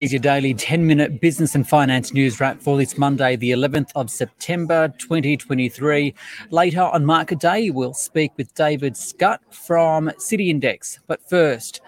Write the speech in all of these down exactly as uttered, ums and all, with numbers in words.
Is your daily ten-minute business and finance news wrap for this Monday, the eleventh of September, twenty twenty-three. Later on Market Day, we'll speak with David Scutt from City Index. But first,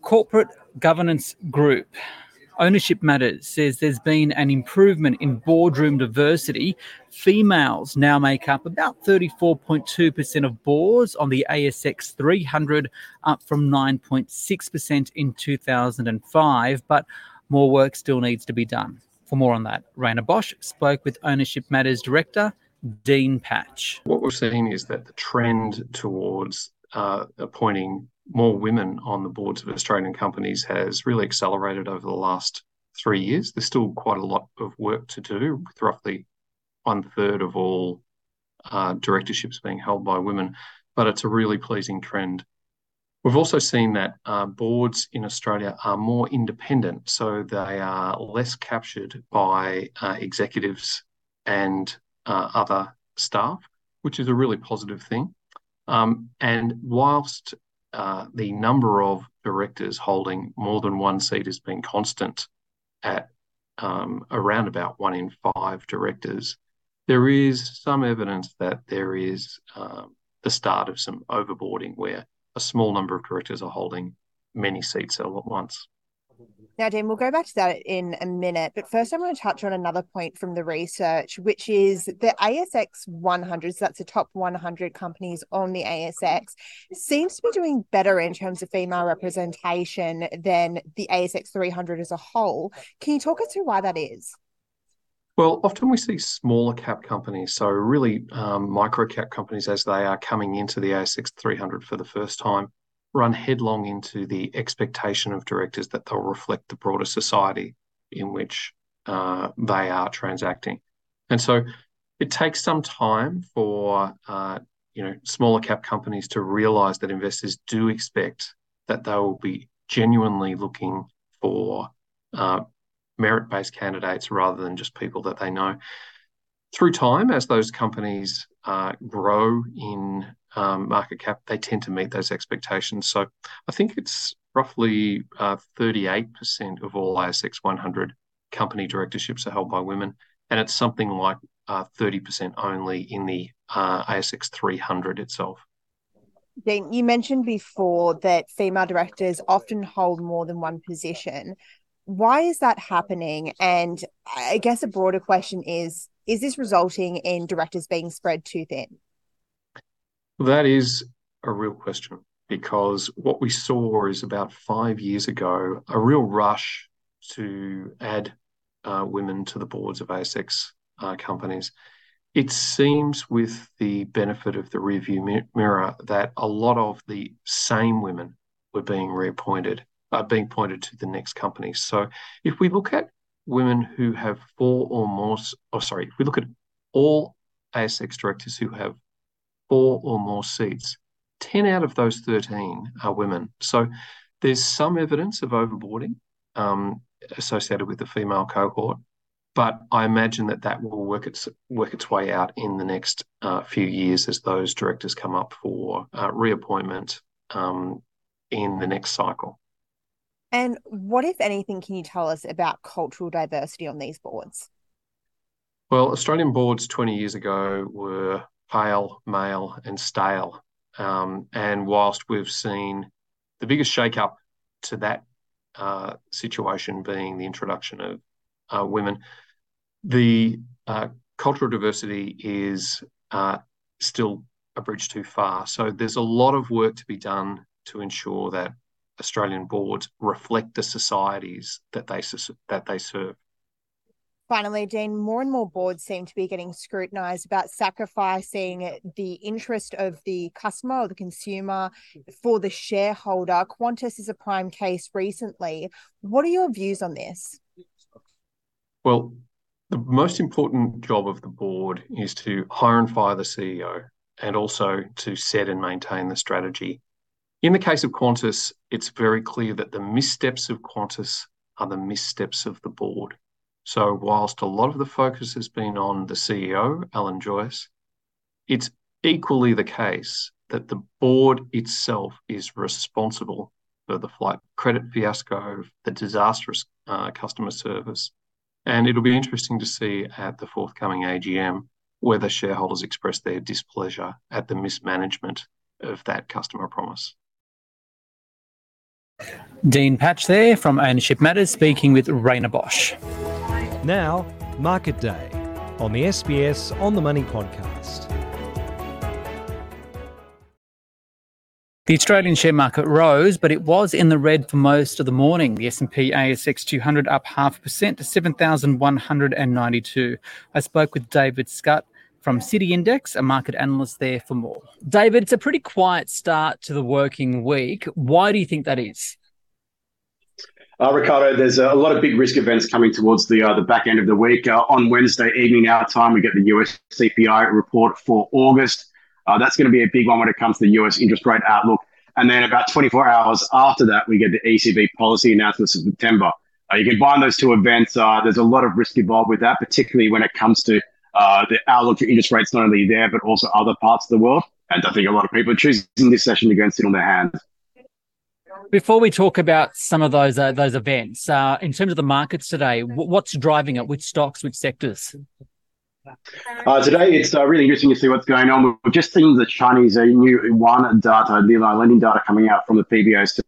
Corporate Governance Group. Ownership Matters says there's been an improvement in boardroom diversity. Females now make up about thirty-four point two percent of boards on the A S X three hundred, up from nine point six percent in two thousand five. But more work still needs to be done. For more on that, Rhayna Bosch spoke with Ownership Matters Director Dean Paatsch. What we're seeing is that the trend towards uh, appointing more women on the boards of Australian companies has really accelerated over the last three years. There's still quite a lot of work to do, with roughly one third of all uh, directorships being held by women, but it's a really pleasing trend. We've also seen that uh, boards in Australia are more independent, so they are less captured by uh, executives and uh, other staff, which is a really positive thing. Um, and whilst uh, the number of directors holding more than one seat has been constant at um, around about one in five directors, there is some evidence that there is uh, the start of some overboarding where a small number of directors are holding many seats all at once. Now, Dean, we'll go back to that in a minute, but first I want to touch on another point from the research, which is the A S X one hundred, so that's the top one hundred companies on the A S X, seems to be doing better in terms of female representation than the A S X three hundred as a whole. Can you talk us through why that is? Well, often we see smaller cap companies, so really um, micro cap companies as they are coming into the A S X three hundred for the first time, run headlong into the expectation of directors that they'll reflect the broader society in which uh, they are transacting. And so it takes some time for uh, you know smaller cap companies to realise that investors do expect that they will be genuinely looking for uh merit-based candidates rather than just people that they know. Through time, as those companies uh, grow in um, market cap, they tend to meet those expectations. So I think it's roughly uh, thirty-eight percent of all A S X one hundred company directorships are held by women, and it's something like uh, thirty percent only in the uh, A S X three hundred itself. Dean, you mentioned before that female directors often hold more than one position. Why is that happening? And I guess a broader question is, is this resulting in directors being spread too thin? That is a real question, because what we saw is about five years ago, a real rush to add uh, women to the boards of A S X uh, companies. It seems, with the benefit of the rearview mirror, that a lot of the same women were being reappointed. Are being pointed to the next company. So if we look at women who have four or more, oh, sorry, if we look at all A S X directors who have four or more seats, ten out of those thirteen are women. So there's some evidence of overboarding um, associated with the female cohort, but I imagine that that will work its, work its way out in the next uh, few years as those directors come up for uh, reappointment um, in the next cycle. And what, if anything, can you tell us about cultural diversity on these boards? Well, Australian boards twenty years ago were pale, male and stale. Um, and whilst we've seen the biggest shake-up to that uh, situation being the introduction of uh, women, the uh, cultural diversity is uh, still a bridge too far. So there's a lot of work to be done to ensure that Australian boards reflect the societies that they that they serve. Finally, Dean, more and more boards seem to be getting scrutinised about sacrificing the interest of the customer or the consumer for the shareholder. Qantas is a prime case recently. What are your views on this? Well, the most important job of the board is to hire and fire the C E O and also to set and maintain the strategy. In the case of Qantas, it's very clear that the missteps of Qantas are the missteps of the board. So whilst a lot of the focus has been on the C E O, Alan Joyce, it's equally the case that the board itself is responsible for the flight credit fiasco, the disastrous uh, customer service. And it'll be interesting to see at the forthcoming A G M whether shareholders express their displeasure at the mismanagement of that customer promise. Dean Paatsch there from Ownership Matters speaking with Rhayna Bosch. Now, Market Day on the S B S On The Money podcast. The Australian share market rose, but it was in the red for most of the morning. The S and P A S X two hundred up half a percent to seven thousand one hundred ninety-two. I spoke with David Scutt from City Index, a market analyst there, for more. David, it's a pretty quiet start to the working week. Why do you think that is? Uh, Ricardo, there's a lot of big risk events coming towards the uh, the back end of the week. Uh, on Wednesday evening, our time, we get the U S C P I report for August. Uh, that's going to be a big one when it comes to the U S interest rate outlook. And then about twenty-four hours after that, we get the E C B policy announcements of September. Uh, you combine those two events, uh, there's a lot of risk involved with that, particularly when it comes to uh, the outlook for interest rates, not only there, but also other parts of the world. And I think a lot of people are choosing this session to go and sit on their hands. Before we talk about some of those uh, those events, uh, in terms of the markets today, w- what's driving it? Which stocks, which sectors? Uh, today, it's uh, really interesting to see what's going on. We've just seen the Chinese uh, new yuan data, the lending data coming out from the P B O C,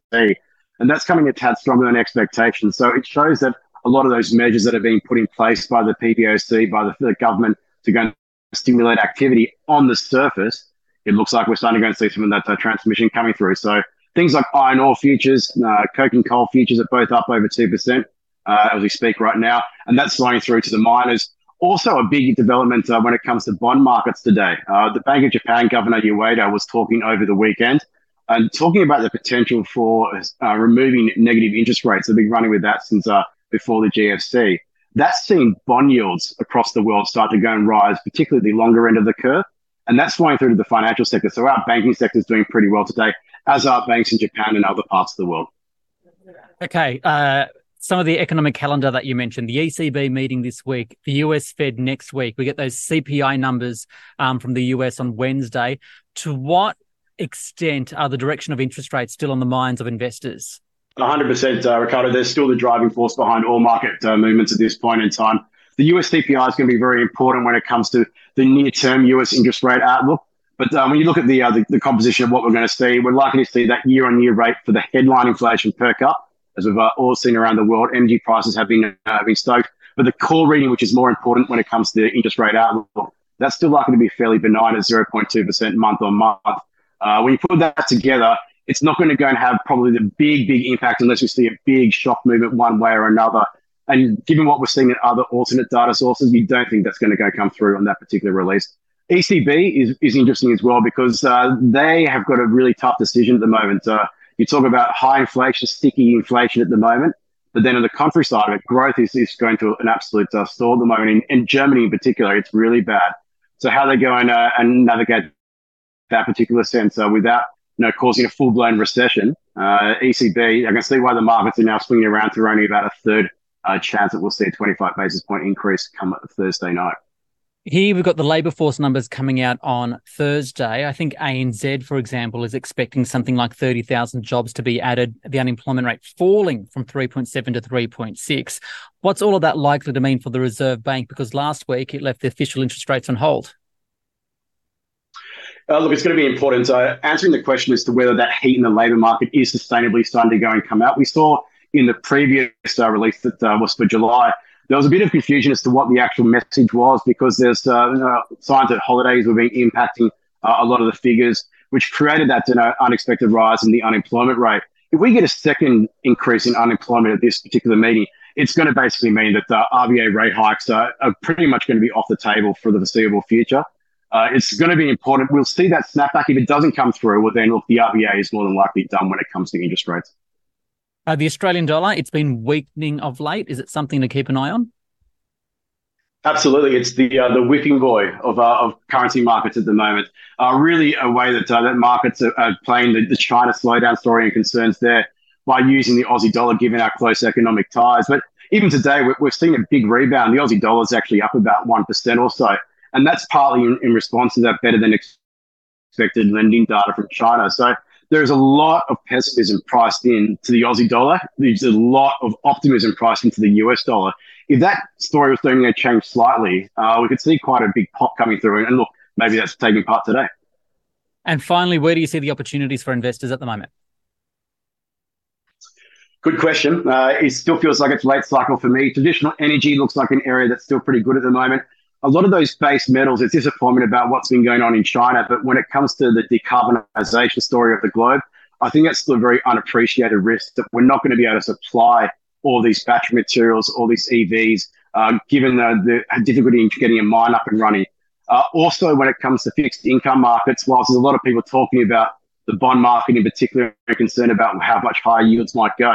and that's coming a tad stronger than expectations. So it shows that a lot of those measures that are being put in place by the P B O C, by the, the government, to go and stimulate activity on the surface, it looks like we're starting to go and see some of that uh, transmission coming through. So things like iron ore futures, uh, coke and coal futures are both up over two percent uh, as we speak right now, and that's flowing through to the miners. Also a big development uh, when it comes to bond markets today. Uh, the Bank of Japan Governor Ueda was talking over the weekend and talking about the potential for uh, removing negative interest rates. They've been running with that since uh, before the G F C. That's seen bond yields across the world start to go and rise, particularly the longer end of the curve. And that's flowing through to the financial sector. So our banking sector is doing pretty well today, as are banks in Japan and other parts of the world. Okay. Uh, some of the economic calendar that you mentioned, the E C B meeting this week, the U S Fed next week. We get those C P I numbers um, from the U S on Wednesday. To what extent are the direction of interest rates still on the minds of investors? one hundred percent, uh, Ricardo. There's still the driving force behind all market uh, movements at this point in time. The U S C P I is going to be very important when it comes to the near-term U S interest rate outlook. But um, when you look at the, uh, the the composition of what we're going to see, we're likely to see that year-on-year rate for the headline inflation perk up, as we've uh, all seen around the world. Energy prices have been uh, been stoked. But the core reading, which is more important when it comes to the interest rate outlook, that's still likely to be fairly benign at zero point two percent month-on-month. Uh, when you put that together, it's not going to go and have probably the big, big impact unless we see a big shock movement one way or another. And given what we're seeing in other alternate data sources, you don't think that's going to go come through on that particular release. E C B is, is interesting as well because uh, they have got a really tough decision at the moment. Uh, you talk about high inflation, sticky inflation at the moment, but then on the contrary side of it, growth is, is going to an absolute uh, stall at the moment. In, in Germany in particular, it's really bad. So how they go and, uh, and navigate that particular sense uh, without you know, causing a full-blown recession, uh, E C B, I can see why the markets are now swinging around to only about a third Uh, chance that we'll see a twenty-five basis point increase come Thursday night. Here we've got the labour force numbers coming out on Thursday. I think A N Z, for example, is expecting something like thirty thousand jobs to be added, the unemployment rate falling from three point seven to three point six. What's all of that likely to mean for the Reserve Bank? Because last week it left the official interest rates on hold. Uh, look, it's going to be important. Uh, answering the question as to whether that heat in the labour market is sustainably starting to go and come out. We saw in the previous uh, release that uh, was for July, there was a bit of confusion as to what the actual message was because there's uh, you know, signs that holidays were being impacting uh, a lot of the figures, which created that you know, unexpected rise in the unemployment rate. If we get a second increase in unemployment at this particular meeting, it's going to basically mean that the R B A rate hikes are, are pretty much going to be off the table for the foreseeable future. Uh, it's going to be important. We'll see that snapback. If it doesn't come through, well, then look, the R B A is more than likely done when it comes to interest rates. Uh, the Australian dollar, it's been weakening of late. Is it something to keep an eye on? Absolutely. It's the uh, the whipping boy of uh, of currency markets at the moment. Uh, really a way that, uh, that markets are, are playing the, the China slowdown story and concerns there by using the Aussie dollar, given our close economic ties. But even today, we're, we're seeing a big rebound. The Aussie dollar is actually up about one percent or so. And that's partly in, in response to that better than expected lending data from China. So there's a lot of pessimism priced in to the Aussie dollar. There's a lot of optimism priced into the U S dollar. If that story was going to change slightly, uh, we could see quite a big pop coming through. And look, maybe that's taking part today. And finally, where do you see the opportunities for investors at the moment? Good question. Uh, it still feels like it's late cycle for me. Traditional energy looks like an area that's still pretty good at the moment. A lot of those base metals, it's disappointment about what's been going on in China, but when it comes to the decarbonisation story of the globe, I think that's still a very unappreciated risk that we're not going to be able to supply all these battery materials, all these E Vs, uh, given the, the difficulty in getting a mine up and running. Uh, also, when it comes to fixed income markets, whilst there's a lot of people talking about the bond market in particular and concerned about how much higher yields might go,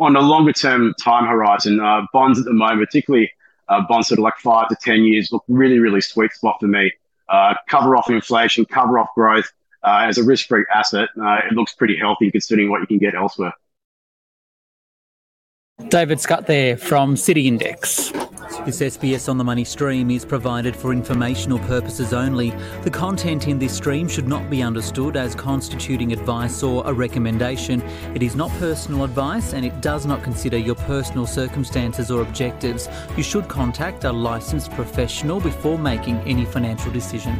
on a longer-term time horizon, uh, bonds at the moment, particularly uh, bonds sort of like five to ten years, look really, really sweet spot for me. Uh, cover off inflation, cover off growth. Uh, as a risk-free asset, uh, it looks pretty healthy considering what you can get elsewhere. David Scutt there from City Index. This S B S On The Money stream is provided for informational purposes only. The content in this stream should not be understood as constituting advice or a recommendation. It is not personal advice and it does not consider your personal circumstances or objectives. You should contact a licensed professional before making any financial decision.